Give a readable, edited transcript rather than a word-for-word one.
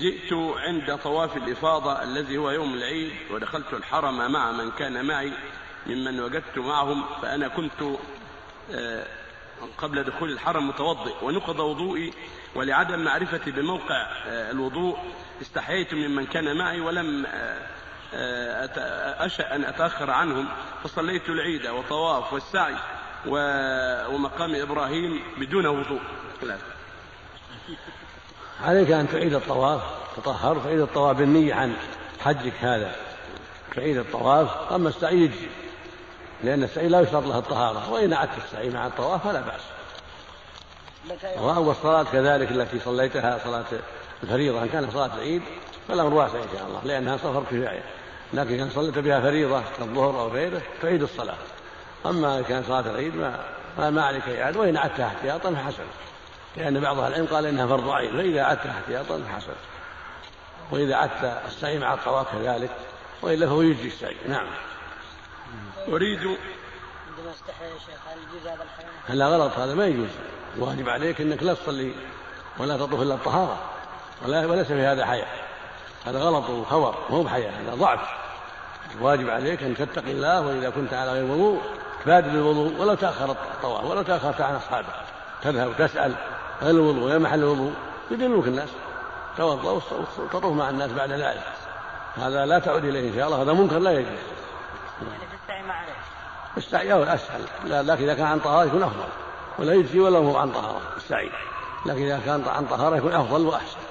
جئت عند طواف الإفاضة الذي هو يوم العيد، ودخلت الحرم مع من كان معي ممن وجدت معهم، فأنا كنت قبل دخول الحرم متوضئ، ونقض وضوئي، ولعدم معرفتي بموقع الوضوء استحييت ممن كان معي ولم أشأ أن أتأخر عنهم، فصليت العيد وطواف والسعي ومقام إبراهيم بدون وضوء. عليك أن تعيد الطواف، تطهر، تعيد الطواف بالنية عن حجك هذا، تعيد الطواف. أما السعي لأن السعي لا يشترط له الطهارة، وإن عدت السعي مع الطواف فلا بأس. والصلاة كذلك التي صليتها صلاة الفريضة، إن كان صلاة العيد فالأمر واسع إن شاء الله لأنها سفر كفاية، لكن إن صليت بها فريضة كالظهر أو غيره تعيد الصلاة. أما إن كان صلاة العيد ما عليك إعادة، وإن عدتها احتياطا فحسن، لأن بعض أهل العلم قال إنها فرض عين، فإذا عدت احتياطا فحسن، وإذا عدت السعي مع الطواف كذلك، وإلا فهو يجزي السعي. نعم. أريد هلا غلط، هذا ما يجوز. واجب عليك أنك لا تصلي ولا تطوف إلا الطهارة، وليس في هذا حياة، هذا غلط وخور، مو بحياة، هذا ضعف. الواجب عليك أن تتقي الله، وإذا كنت على غير وضوء بادر بالوضوء، ولو تأخر الطواف، ولو تأخرت عن أصحابك، تذهب تسأل غير الوضوء يا محل الوضوء، يدلوك الناس، توضأ وتطوف مع الناس بعد ذلك. هذا لا تعود إليه إن شاء الله، هذا منكر لا يجوز. السعي أو أسهل، لكن إذا كان عن طهارة يكون أفضل، ولا يجزي ولا هو عن طهارة السعي، لكن إذا كان عن طهارة يكون أفضل وأحسن.